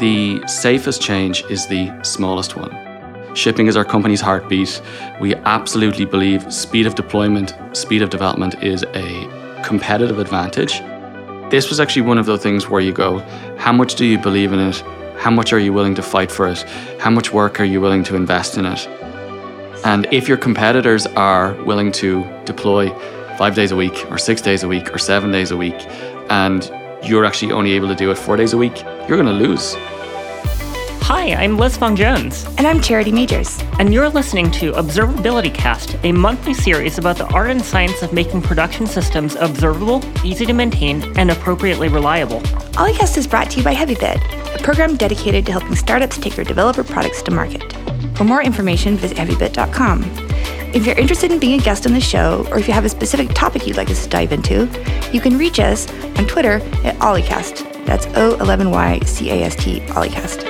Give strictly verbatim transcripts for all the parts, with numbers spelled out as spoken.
the safest change is the smallest one. Shipping is our company's heartbeat. We absolutely believe speed of deployment, speed of development is a competitive advantage. This was actually one of those things where you go, how much do you believe in it? How much are you willing to fight for it? How much work are you willing to invest in it? And if your competitors are willing to deploy five days a week or six days a week or seven days a week, and you're actually only able to do it four days a week, you're going to lose. Hi, I'm Liz Fong-Jones. And I'm Charity Majors. And you're listening to Observability Cast, a monthly series about the art and science of making production systems observable, easy to maintain, and appropriately reliable. OLycast is brought to you by HeavyBit, a program dedicated to helping startups take their developer products to market. For more information, visit heavy bit dot com. If you're interested in being a guest on the show, or if you have a specific topic you'd like us to dive into, you can reach us on Twitter at OLycast. That's O eleven Y C A S T, OLycast.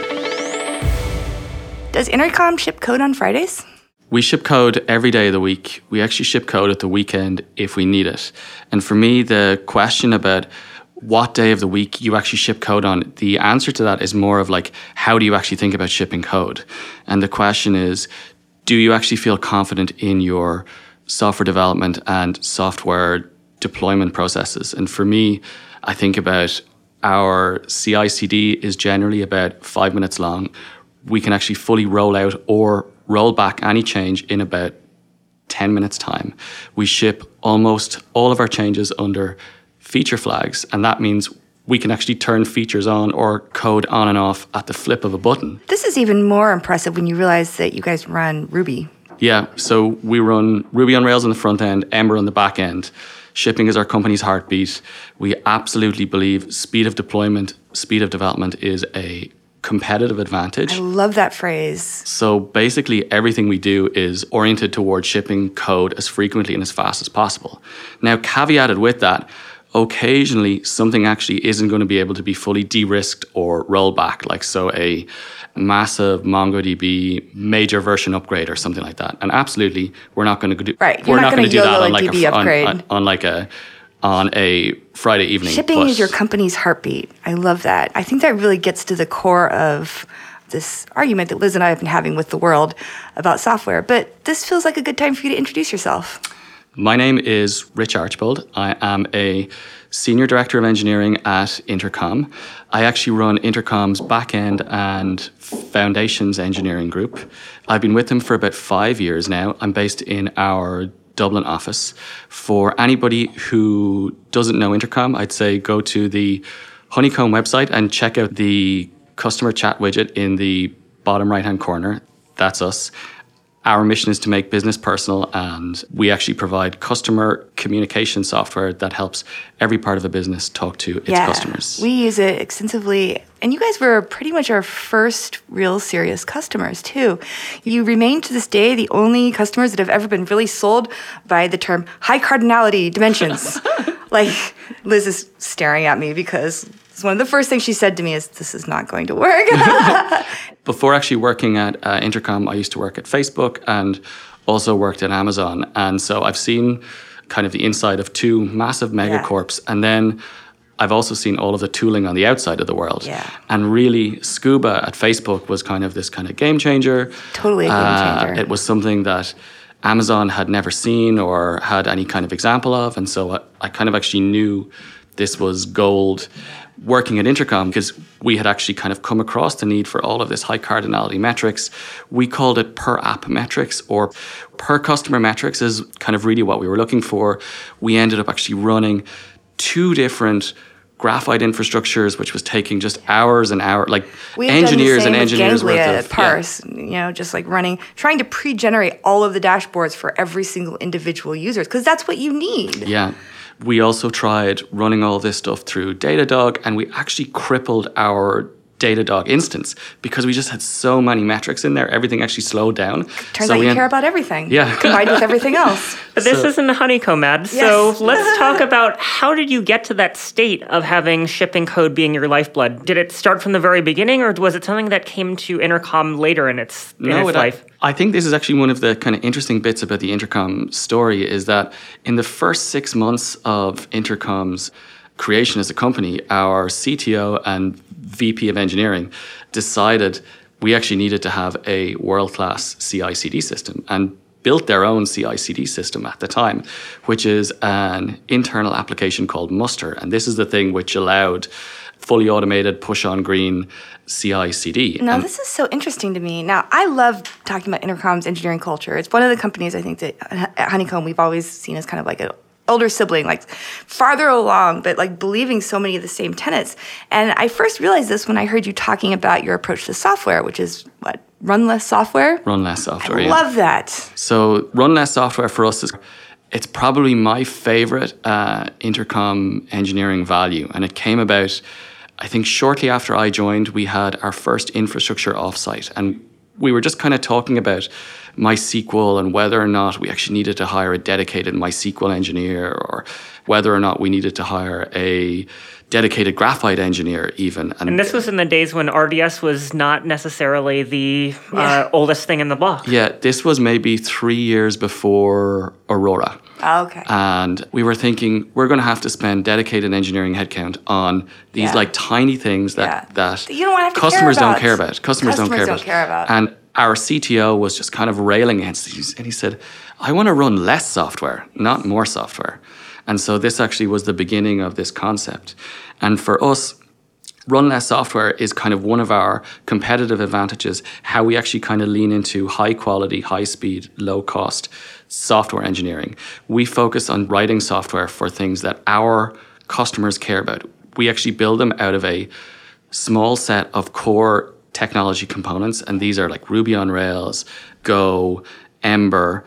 Does Intercom ship code on Fridays? We ship code every day of the week. We actually ship code at the weekend if we need it. And for me, the question about what day of the week you actually ship code on, the answer to that is more of like, how do you actually think about shipping code? And the question is, do you actually feel confident in your software development and software deployment processes? And for me, I think about our C I C D is generally about five minutes long. We can actually fully roll out or roll back any change in about ten minutes time. We ship almost all of our changes under feature flags, and that means we can actually turn features on or code on and off at the flip of a button. This is even more impressive when you realize that you guys run Ruby. Yeah, so we run Ruby on Rails on the front end, Ember on the back end. Shipping is our company's heartbeat. We absolutely believe speed of deployment, speed of development is a competitive advantage. I love that phrase. So basically everything we do is oriented towards shipping code as frequently and as fast as possible. Now, caveated with that, occasionally something actually isn't going to be able to be fully de-risked or rolled back, like so a massive MongoDB major version upgrade or something like that. And absolutely, we're not going to do, right. We're not, not going to do that on like, a, on, on, on like a on a Friday evening. Shipping but. is your company's heartbeat. I love that. I think that really gets to the core of this argument that Liz and I have been having with the world about software. But this feels like a good time for you to introduce yourself. My name is Rich Archbold. I am a Senior Director of Engineering at Intercom. I actually run Intercom's backend and foundations engineering group. I've been with them for about five years now. I'm based in our Dublin office. For anybody who doesn't know Intercom, I'd say go to the Honeycomb website and check out the customer chat widget in the bottom right-hand corner. That's us. Our mission is to make business personal, and we actually provide customer communication software that helps every part of a business talk to its yeah, customers. We use it extensively. And you guys were pretty much our first real serious customers, too. You remain to this day the only customers that have ever been really sold by the term high-cardinality dimensions. Like, Liz is staring at me because one of the first things she said to me is, this is not going to work. Before actually working at uh, Intercom, I used to work at Facebook and also worked at Amazon. And so I've seen kind of the inside of two massive megacorps. Yeah. And then I've also seen all of the tooling on the outside of the world. Yeah. And really, Scuba at Facebook was kind of this kind of game changer. Totally a game changer. Uh, it was something that Amazon had never seen or had any kind of example of. And so I, I kind of actually knew this was gold working at Intercom, because we had actually kind of come across the need for all of this high cardinality metrics. We called it per app metrics or per customer metrics is kind of really what we were looking for. We ended up actually running two different graphite infrastructures, which was taking just hours and hours, like engineers and engineers worth of parse, yeah. you know, just like running, trying to pre-generate all of the dashboards for every single individual user, because that's what you need. Yeah. We also tried running all this stuff through Datadog, and we actually crippled our Datadog instance because we just had so many metrics in there. Everything actually slowed down. Turns so out you en- care about everything. Yeah. Combined with everything else. But this so, isn't a Honeycomb ad. Yes. So let's talk about how did you get to that state of having shipping code being your lifeblood? Did it start from the very beginning, or was it something that came to Intercom later in its, in no, its it, life? I think this is actually one of the kind of interesting bits about the Intercom story is that in the first six months of Intercom's creation as a company, our C T O and V P of engineering decided we actually needed to have a world-class C I C D system and built their own C I C D system at the time, which is an internal application called Muster. And this is the thing which allowed fully automated push-on-green C I C D. Now, and this is so interesting to me. Now, I love talking about Intercom's engineering culture. It's one of the companies, I think, that at Honeycomb we've always seen as kind of like an older sibling, like farther along, but like believing so many of the same tenets. And I first realized this when I heard you talking about your approach to software, which is what? Run less software? Run less software, I yeah. love that. So run less software for us is... It's probably my favorite uh, Intercom engineering value. And it came about, I think, shortly after I joined, we had our first infrastructure offsite. And we were just kind of talking about MySQL and whether or not we actually needed to hire a dedicated MySQL engineer or whether or not we needed to hire a dedicated graphite engineer even. And, and this was in the days when R D S was not necessarily the uh, yeah. oldest thing in the block. Yeah, this was maybe three years before Aurora. Oh, okay. And we were thinking, we're going to have to spend dedicated engineering headcount on these yeah. like tiny things that, yeah. that you don't have to customers care don't care about. Customers, customers don't care don't about. Care about. And our C T O was just kind of railing against these. And he said, I want to run less software, not more software. And so this actually was the beginning of this concept. And for us, run less software is kind of one of our competitive advantages, how we actually kind of lean into high quality, high speed, low cost software engineering. We focus on writing software for things that our customers care about. We actually build them out of a small set of core technology components. And these are like Ruby on Rails, Go, Ember,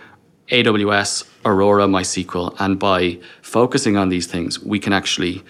A W S, Aurora, MySQL, and by focusing on these things, we can actually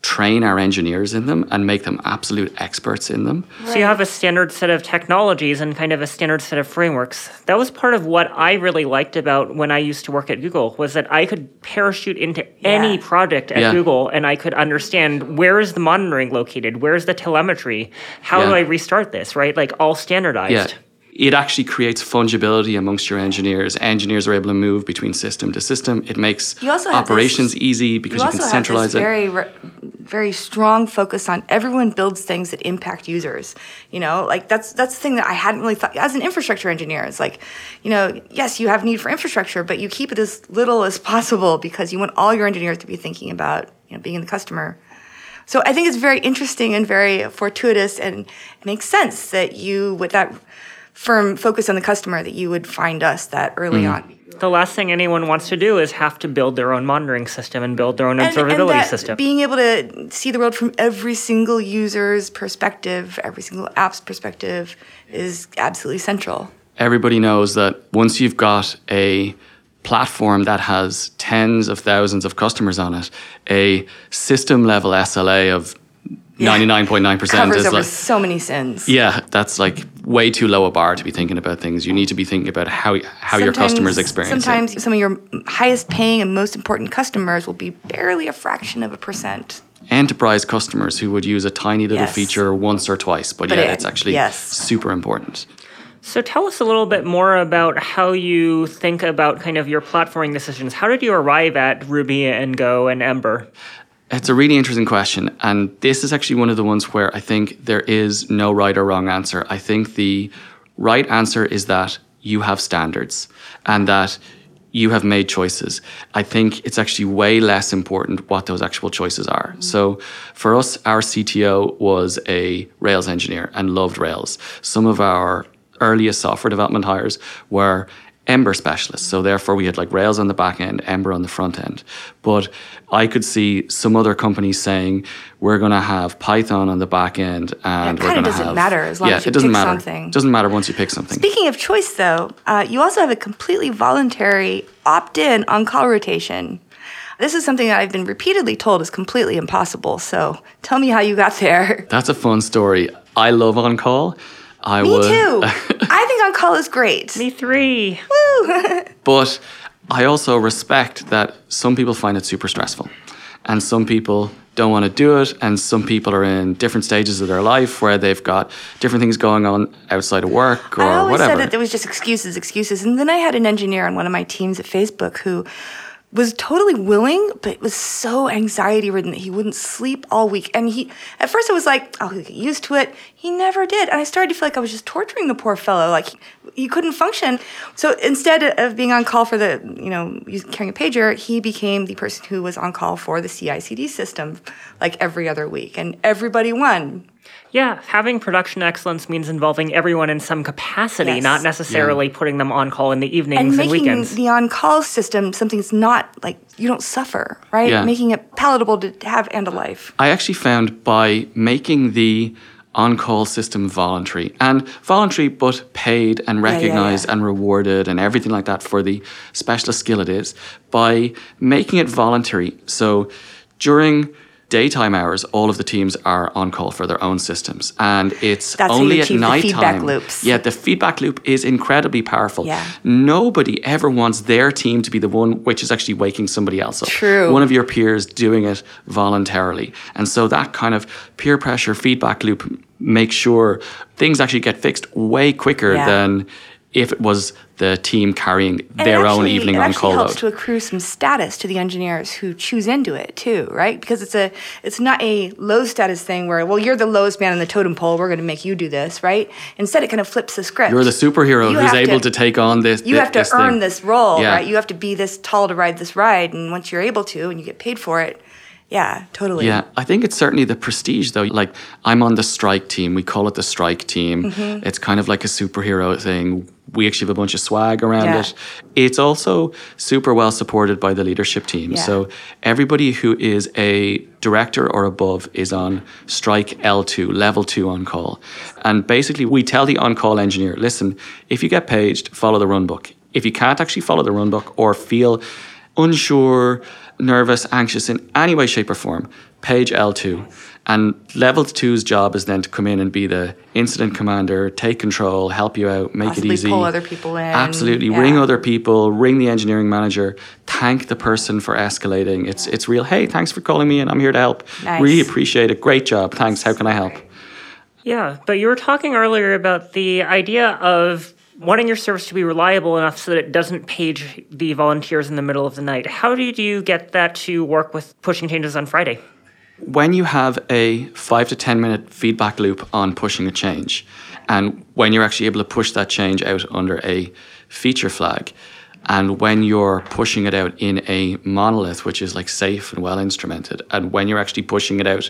train our engineers in them and make them absolute experts in them. Right. So you have a standard set of technologies and kind of a standard set of frameworks. That was part of what I really liked about when I used to work at Google, was that I could parachute into yeah. any project at yeah. Google and I could understand where is the monitoring located, where is the telemetry, how yeah. do I restart this, right? Like all standardized. Yeah. It actually creates fungibility amongst your engineers. Engineers are able to move between system to system. It makes operations this, easy because you, you can centralize it. You also have this very, very strong focus on everyone builds things that impact users. You know, like that's that's the thing that I hadn't really thought. As an infrastructure engineer, it's like, you know, yes, you have need for infrastructure, but you keep it as little as possible because you want all your engineers to be thinking about, you know, being the customer. So I think it's very interesting and very fortuitous, and it makes sense that you, with that firm focus on the customer, that you would find us that early mm. on. The last thing anyone wants to do is have to build their own monitoring system and build their own and, observability and that system. Being able to see the world from every single user's perspective, every single app's perspective, is absolutely central. Everybody knows that once you've got a platform that has tens of thousands of customers on it, a system-level S L A of ninety-nine point nine percent covers is over like, so many sins. Yeah, that's like way too low a bar to be thinking about things. You need to be thinking about how how sometimes, your customers experience sometimes it. Sometimes some of your highest paying and most important customers will be barely a fraction of a percent. Enterprise customers who would use a tiny little yes. feature once or twice, but, but yeah, it, it's actually yes. super important. So tell us a little bit more about how you think about kind of your platforming decisions. How did you arrive at Ruby and Go and Ember? It's a really interesting question, and this is actually one of the ones where I think there is no right or wrong answer. I think the right answer is that you have standards and that you have made choices. I think it's actually way less important what those actual choices are. Mm-hmm. So for us, our C T O was a Rails engineer and loved Rails. Some of our earliest software development hires were Ember specialists. So therefore we had like Rails on the back end, Ember on the front end. But I could see some other companies saying, we're going to have Python on the back end. And yeah, it kind of doesn't have, matter as long yeah, as you it doesn't pick matter. something. It doesn't matter once you pick something. Speaking of choice though, uh, you also have a completely voluntary opt-in on call rotation. This is something that I've been repeatedly told is completely impossible. So tell me how you got there. That's a fun story. I love on-call. I Me would. too. I think on-call is great. Me three. Woo! But I also respect that some people find it super stressful and some people don't want to do it, and some people are in different stages of their life where they've got different things going on outside of work or whatever. I always whatever. said that there was just excuses, excuses. And then I had an engineer on one of my teams at Facebook who was totally willing, but it was so anxiety-ridden that he wouldn't sleep all week. And he, at first I was like, oh, he'll get used to it. He never did. And I started to feel like I was just torturing the poor fellow. Like, he, he couldn't function. So instead of being on call for the, you know, carrying a pager, he became the person who was on call for the C I C D system, like, every other week. And everybody won. Yeah, having production excellence means involving everyone in some capacity, yes. not necessarily yeah. putting them on call in the evenings and, and weekends. And making the on-call system something that's not, like, you don't suffer, right? Yeah. Making it palatable to have and a life. I actually found by making the on-call system voluntary, and voluntary but paid and recognized yeah, yeah, yeah. and rewarded and everything like that for the specialist skill it is, by making it voluntary. So during daytime hours, all of the teams are on call for their own systems, and it's That's only at nighttime. The feedback loops. Yeah, the feedback loop is incredibly powerful. Yeah. Nobody ever wants their team to be the one which is actually waking somebody else up. True. One of your peers doing it voluntarily, and so that kind of peer pressure feedback loop makes sure things actually get fixed way quicker yeah. than if it was the team carrying their actually, own evening on call load. It helps to accrue some status to the engineers who choose into it too, right? Because it's a it's not a low status thing where, well, you're the lowest man on the totem pole, we're going to make you do this, right? Instead, it kind of flips the script. You're the superhero you who's able to, to take on this You this, have to this earn thing. This role, yeah. right? You have to be this tall to ride this ride, and once you're able to and you get paid for it, yeah, totally. Yeah, I think it's certainly the prestige, though. Like, I'm on the strike team. We call it the strike team. Mm-hmm. It's kind of like a superhero thing. We actually have a bunch of swag around yeah. it. It's also super well supported by the leadership team. Yeah. So everybody who is a director or above is on strike L two, level two on call. And basically, we tell the on-call engineer, listen, if you get paged, follow the runbook. If you can't actually follow the runbook or feel unsure, nervous, anxious in any way, shape or form, page L two. And level two's job is then to come in and be the incident commander, take control, help you out, make Possibly it easy. Pull other people in. Absolutely. Yeah. Ring other people, ring the engineering manager, thank the person for escalating. It's it's real, hey, thanks for calling me and I'm here to help. Nice. Really appreciate it. Great job. Thanks. How can I help? Yeah, but you were talking earlier about the idea of wanting your service to be reliable enough so that it doesn't page the volunteers in the middle of the night. How did you get that to work with pushing changes on Friday? When you have a five to ten minute feedback loop on pushing a change, and when you're actually able to push that change out under a feature flag, and when you're pushing it out in a monolith, which is like safe and well instrumented, and when you're actually pushing it out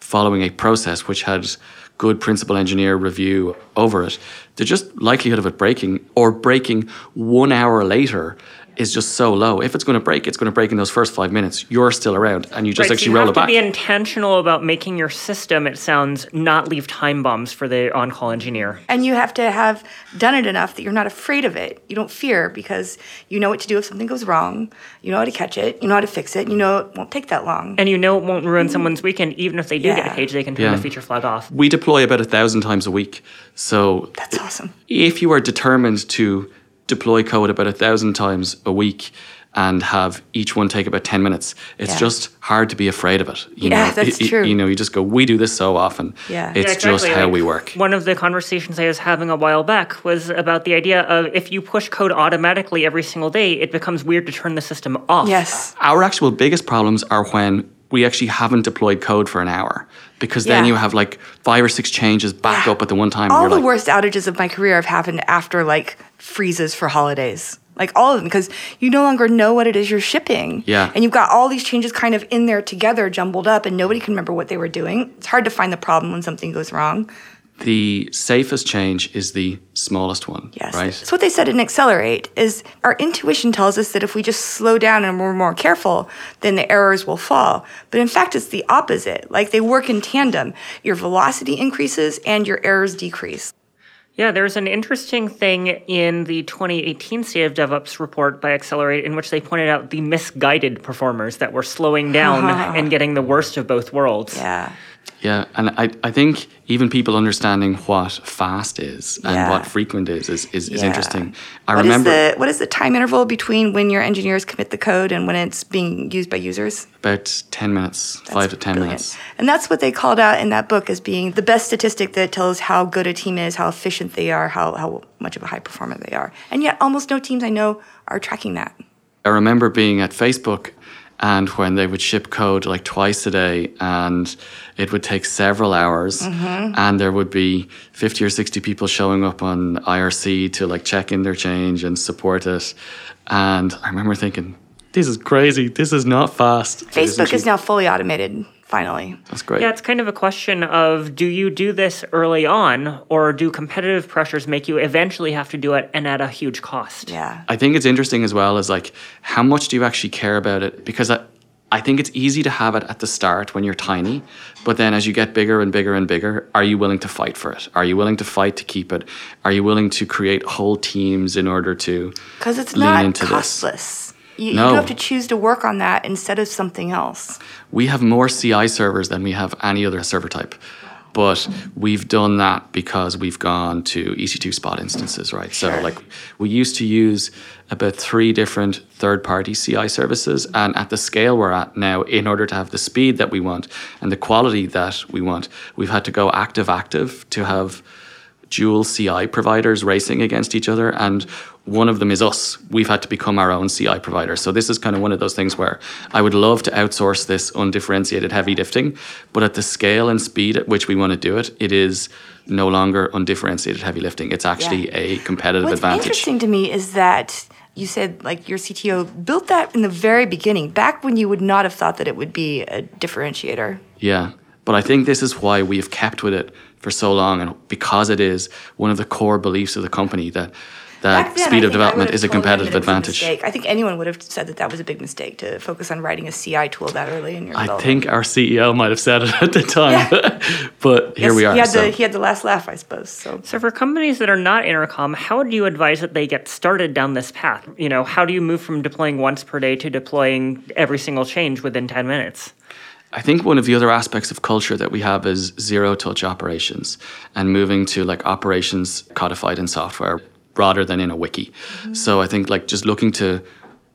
following a process which has good principal engineer review over it, the just likelihood of it breaking or breaking one hour later is just so low. If it's going to break, it's going to break in those first five minutes. You're still around, and you just right, actually so you roll it back. You have to be intentional about making your system, it sounds, not leave time bombs for the on-call engineer. And you have to have done it enough that you're not afraid of it. You don't fear because you know what to do if something goes wrong. You know how to catch it. You know how to fix it. You know it won't take that long. And you know it won't ruin mm-hmm. someone's weekend. Even if they do yeah. get a page, they can turn yeah. the feature flag off. We deploy about a thousand times a week. So that's awesome. If you are determined to deploy code about a thousand times a week and have each one take about ten minutes, it's yeah. just hard to be afraid of it. You yeah, know? that's you, true. You know, you just go, we do this so often. Yeah. It's yeah, exactly. just how like, we work. One of the conversations I was having a while back was about the idea of if you push code automatically every single day, it becomes weird to turn the system off. Yes. Our actual biggest problems are when we actually haven't deployed code for an hour, because yeah. then you have like five or six changes back yeah. up at the one time. All the like, worst outages of my career have happened after like freezes for holidays. Like all of them, because you no longer know what it is you're shipping. Yeah. And you've got all these changes kind of in there together, jumbled up, and nobody can remember what they were doing. It's hard to find the problem when something goes wrong. The safest change is the smallest one, yes. right? So what they said in Accelerate is our intuition tells us that if we just slow down and we're more careful, then the errors will fall. But in fact, it's the opposite. Like they work in tandem. Your velocity increases and your errors decrease. Yeah, there's an interesting thing in the twenty eighteen State of DevOps report by Accelerate in which they pointed out the misguided performers that were slowing down and getting the worst of both worlds. Yeah. Yeah, and I, I think even people understanding what fast is and yeah. what frequent is is, is, is yeah. interesting. I what remember is the, what is the time interval between when your engineers commit the code and when it's being used by users? About ten minutes, that's five to ten brilliant. Minutes. And that's what they called out in that book as being the best statistic that tells how good a team is, how efficient they are, how how much of a high performer they are. And yet almost no teams I know are tracking that. I remember being at Facebook, and when they would ship code like twice a day, and it would take several hours, mm-hmm. and there would be fifty or sixty people showing up on I R C to like check in their change and support it. And I remember thinking, this is crazy. This is not fast. Facebook is now fully automated, finally. That's great. Yeah, it's kind of a question of, do you do this early on, or do competitive pressures make you eventually have to do it and at a huge cost? Yeah. I think it's interesting as well is like, how much do you actually care about it? Because I, I think it's easy to have it at the start when you're tiny, but then as you get bigger and bigger and bigger, are you willing to fight for it? Are you willing to fight to keep it? Are you willing to create whole teams in order to lean into this? Because it's not costless. You, no. you have to choose to work on that instead of something else. We have more C I servers than we have any other server type. But we've done that because we've gone to E C two Spot instances, right? Sure. So like we used to use about three different third-party C I services. And at the scale we're at now, in order to have the speed that we want and the quality that we want, we've had to go active-active to have dual C I providers racing against each other, and one of them is us. We've had to become our own C I provider. So this is kind of one of those things where I would love to outsource this undifferentiated heavy lifting, but at the scale and speed at which we want to do it, it is no longer undifferentiated heavy lifting. It's actually yeah. a competitive What's advantage. What's interesting to me is that you said like your C T O built that in the very beginning, back when you would not have thought that it would be a differentiator. Yeah, but I think this is why we've kept with it for so long, and because it is one of the core beliefs of the company that that then, speed of development is a totally competitive advantage. A I think anyone would have said that that was a big mistake to focus on writing a C I tool that early in your I think our C E O might have said it at the time, yeah. but here yes, we are. He had, so. the, he had the last laugh, I suppose. So. so for companies that are not Intercom, how do you advise that they get started down this path? You know, how do you move from deploying once per day to deploying every single change within ten minutes? I think one of the other aspects of culture that we have is zero-touch operations and moving to like operations codified in software rather than in a wiki. Mm-hmm. So I think like just looking to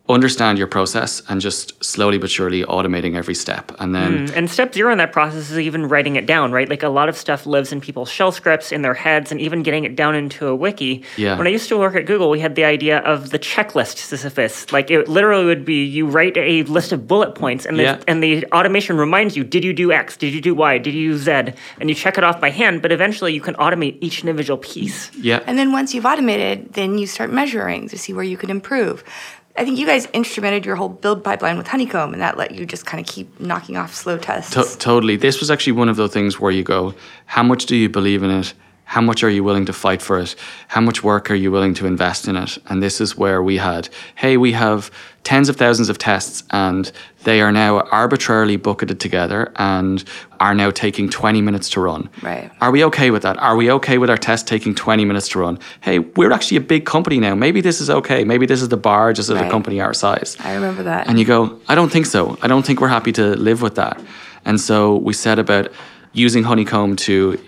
understand your process and just slowly but surely automating every step. And then mm. and step zero in that process is even writing it down, right? Like a lot of stuff lives in people's shell scripts, in their heads, and even getting it down into a wiki. Yeah. When I used to work at Google, we had the idea of the checklist Sisyphus. Like it literally would be you write a list of bullet points and the, yeah. and the automation reminds you, did you do X? Did you do Y? Did you do Z? And you check it off by hand, but eventually you can automate each individual piece. Yeah. And then once you've automated, then you start measuring to see where you can improve. I think you guys instrumented your whole build pipeline with Honeycomb, and that let you just kind of keep knocking off slow tests. T- totally. This was actually one of those things where you go, how much do you believe in it? How much are you willing to fight for it? How much work are you willing to invest in it? And this is where we had, hey, we have tens of thousands of tests and they are now arbitrarily bucketed together and are now taking twenty minutes to run. Right. Are we okay with that? Are we okay with our test taking twenty minutes to run? Hey, we're actually a big company now. Maybe this is okay. Maybe this is the bar just as right. a company our size. I remember that. And you go, I don't think so. I don't think we're happy to live with that. And so we set about using Honeycomb to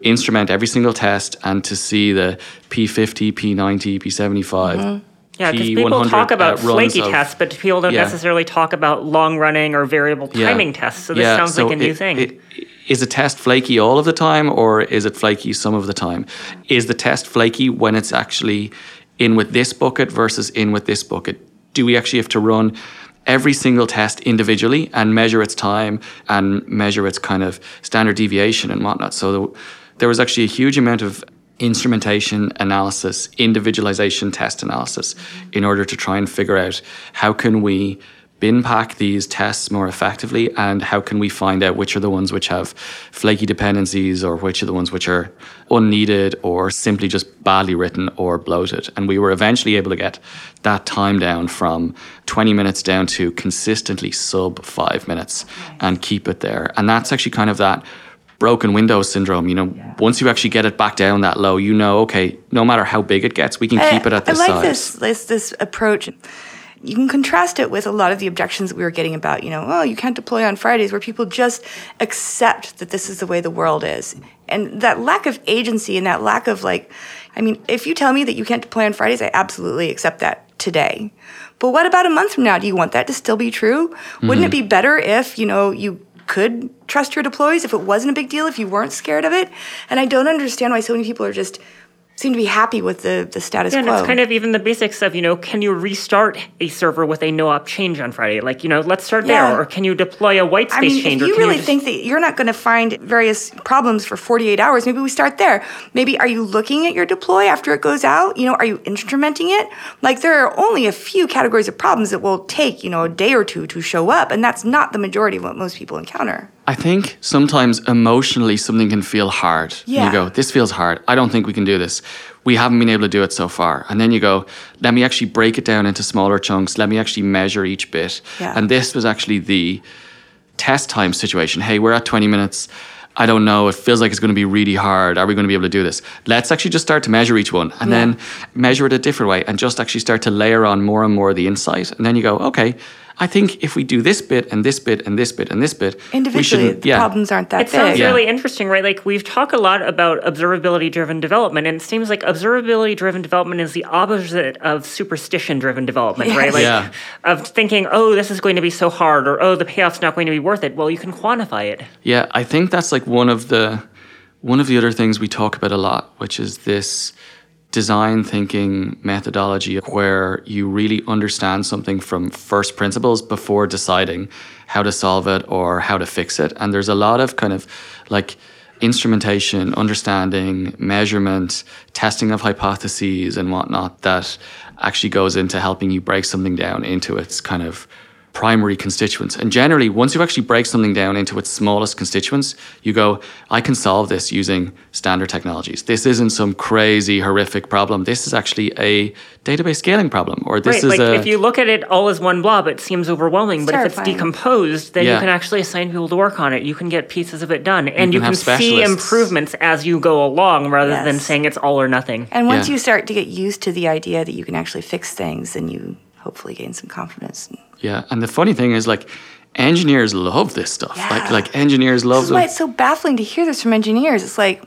instrument every single test and to see the P fifty, P ninety, P seventy-five. Mm-hmm. Yeah, because people talk about uh, flaky of, tests, but people don't yeah. necessarily talk about long running or variable timing yeah. tests. So this yeah. sounds so like a it, new thing. It, is a test flaky all of the time, or is it flaky some of the time? Is the test flaky when it's actually in with this bucket versus in with this bucket? Do we actually have to run every single test individually and measure its time and measure its kind of standard deviation and whatnot? So the, there was actually a huge amount of instrumentation analysis, individualization test analysis, in order to try and figure out how can we bin pack these tests more effectively and how can we find out which are the ones which have flaky dependencies or which are the ones which are unneeded or simply just badly written or bloated. And we were eventually able to get that time down from twenty minutes down to consistently sub five minutes and keep it there. And that's actually kind of that broken window syndrome, you know, yeah. once you actually get it back down that low, you know, okay, no matter how big it gets, we can I, keep it at this size. I like this, this this approach. You can contrast it with a lot of the objections that we were getting about, you know, oh, you can't deploy on Fridays, where people just accept that this is the way the world is. And that lack of agency and that lack of like, I mean, if you tell me that you can't deploy on Fridays, I absolutely accept that today. But what about a month from now? Do you want that to still be true? Mm-hmm. Wouldn't it be better if, you know, you could trust your deploys if it wasn't a big deal, if you weren't scared of it? And I don't understand why so many people are just seem to be happy with the, the status yeah, quo. And it's kind of even the basics of, you know, can you restart a server with a no-op change on Friday? Like, you know, let's start yeah. there. Or can you deploy a whitespace I mean, change? If you or really you just... think that you're not going to find various problems for forty-eight hours, maybe we start there. Maybe are you looking at your deploy after it goes out? You know, are you instrumenting it? Like, there are only a few categories of problems that will take, you know, a day or two to show up, and that's not the majority of what most people encounter. I think sometimes emotionally something can feel hard. Yeah. You go, this feels hard. I don't think we can do this. We haven't been able to do it so far. And then you go, let me actually break it down into smaller chunks. Let me actually measure each bit. Yeah. And this was actually the test time situation. Hey, we're at twenty minutes. I don't know. It feels like it's going to be really hard. Are we going to be able to do this? Let's actually just start to measure each one and yeah. then measure it a different way and just actually start to layer on more and more of the insight. And then you go, okay, I think if we do this bit and this bit and this bit and this bit, individually, we the yeah. problems aren't that it big. It sounds yeah. really interesting, right? Like, we've talked a lot about observability-driven development, and it seems like observability-driven development is the opposite of superstition-driven development, yes. right? Like, yeah. of thinking, oh, this is going to be so hard, or oh, the payoff's not going to be worth it. Well, you can quantify it. Yeah, I think that's like one of the one of the other things we talk about a lot, which is this design thinking methodology where you really understand something from first principles before deciding how to solve it or how to fix it. And there's a lot of kind of like instrumentation, understanding, measurement, testing of hypotheses and whatnot that actually goes into helping you break something down into its kind of primary constituents. And generally, once you actually break something down into its smallest constituents, you go, I can solve this using standard technologies. This isn't some crazy, horrific problem. This is actually a database scaling problem. Or this right, is like a... If you look at it all as one blob, it seems overwhelming. It's but terrifying. If it's decomposed, then yeah. you can actually assign people to work on it. You can get pieces of it done. And you can, you can see improvements as you go along rather yes. than saying it's all or nothing. And once yeah. you start to get used to the idea that you can actually fix things, then you hopefully gain some confidence. Yeah, and the funny thing is, like, engineers love this stuff. Yeah. Like, like engineers love. This is why them. It's so baffling to hear this from engineers. It's like,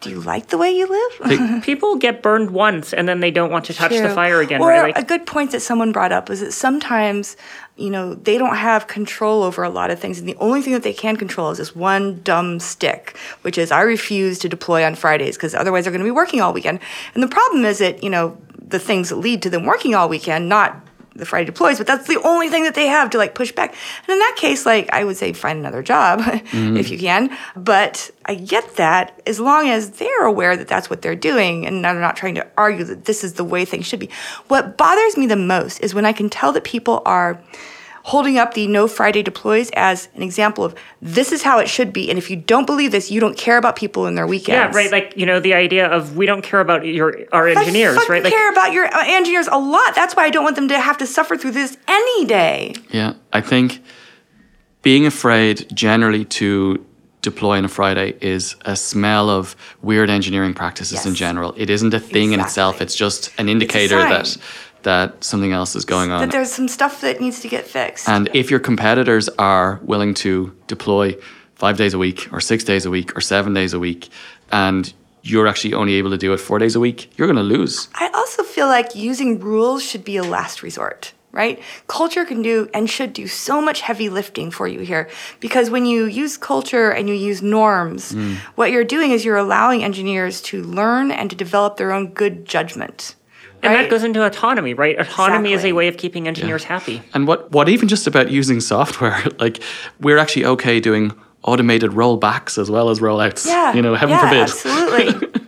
do you like the way you live? They, people get burned once, and then they don't want to touch true. The fire again. Or right? Like, a good point that someone brought up was that sometimes, you know, they don't have control over a lot of things, and the only thing that they can control is this one dumb stick, which is I refuse to deploy on Fridays because otherwise they're going to be working all weekend. And the problem is that, you know, the things that lead to them working all weekend, not the Friday deploys, but that's the only thing that they have to, like, push back. And in that case, like, I would say find another job mm-hmm. if you can. But I get that as long as they're aware that that's what they're doing and I'm not trying to argue that this is the way things should be. What bothers me the most is when I can tell that people are holding up the no Friday deploys as an example of this is how it should be. And if you don't believe this, you don't care about people in their weekends. Yeah, right. Like, you know, the idea of we don't care about your our engineers, I right? I like, care about your engineers a lot. That's why I don't want them to have to suffer through this any day. Yeah, I think being afraid generally to deploy on a Friday is a smell of weird engineering practices yes. in general. It isn't a thing exactly. in itself. It's just an indicator that... that something else is going on. That there's some stuff that needs to get fixed. And if your competitors are willing to deploy five days a week or six days a week or seven days a week, and you're actually only able to do it four days a week, you're going to lose. I also feel like using rules should be a last resort, right? Culture can do and should do so much heavy lifting for you here, because when you use culture and you use norms, mm. what you're doing is you're allowing engineers to learn and to develop their own good judgment. And right. that goes into autonomy, right? Autonomy exactly. is a way of keeping engineers yeah. happy. And what, what even just about using software, like, we're actually okay doing automated rollbacks as well as rollouts. Yeah. You know, heaven yeah, forbid. Absolutely.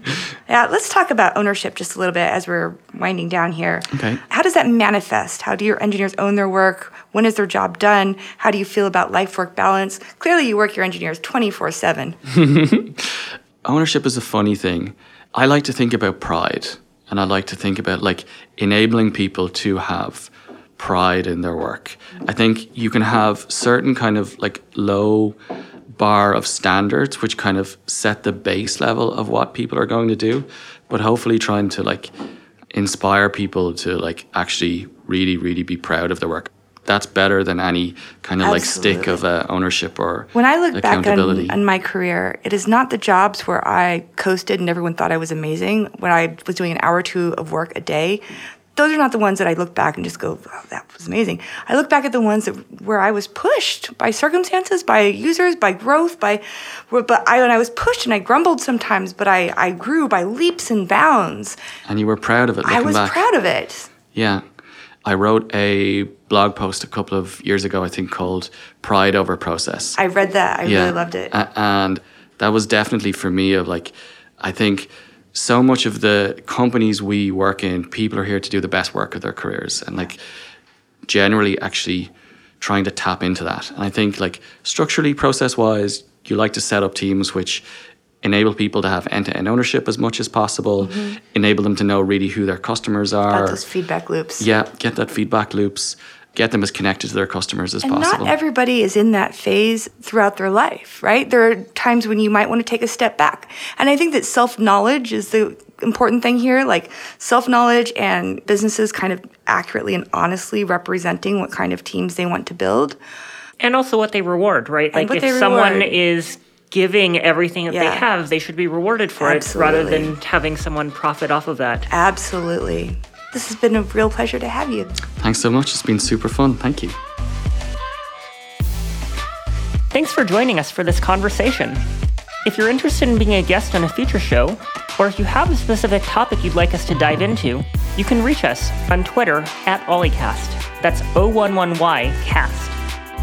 yeah, let's talk about ownership just a little bit as we're winding down here. Okay. How does that manifest? How do your engineers own their work? When is their job done? How do you feel about life-work balance? Clearly, you work your engineers twenty-four seven. Ownership is a funny thing. I like to think about pride. And I like to think about, like, enabling people to have pride in their work. I think you can have certain kind of, like, low bar of standards which kind of set the base level of what people are going to do, but hopefully trying to, like, inspire people to, like, actually really, really be proud of their work. That's better than any kind of Absolutely. Like stick of uh, ownership or accountability. When I look back on, on my career, it is not the jobs where I coasted and everyone thought I was amazing, when I was doing an hour or two of work a day. those are not the ones that I look back and just go, oh, that was amazing. I look back at the ones that where I was pushed by circumstances, by users, by growth, by, but I, and I was pushed and I grumbled sometimes, but I, I grew by leaps and bounds. And you were proud of it looking back. I was back. proud of it. Yeah. I wrote a blog post a couple of years ago, I think, called Pride Over Process. I read that. I yeah. really loved it. A- and that was definitely for me of like, I think, so much of the companies we work in, people are here to do the best work of their careers and like generally actually trying to tap into that. And I think like structurally, process-wise, you like to set up teams which enable people to have end-to-end ownership as much as possible, mm-hmm. enable them to know really who their customers are. Got those feedback loops. Yeah, get that feedback loops. Get them as connected to their customers as and possible. And not everybody is in that phase throughout their life, right? There are times when you might want to take a step back. And I think that self-knowledge is the important thing here, like self-knowledge and businesses kind of accurately and honestly representing what kind of teams they want to build. And also what they reward, right? Like if someone is giving everything that yeah. they have, they should be rewarded for Absolutely. It rather than having someone profit off of that. Absolutely. This has been a real pleasure to have you. Thanks so much. It's been super fun. Thank you. Thanks for joining us for this conversation. If you're interested in being a guest on a future show, or if you have a specific topic you'd like us to dive into, you can reach us on Twitter at O eleven ycast. That's O eleven ycast.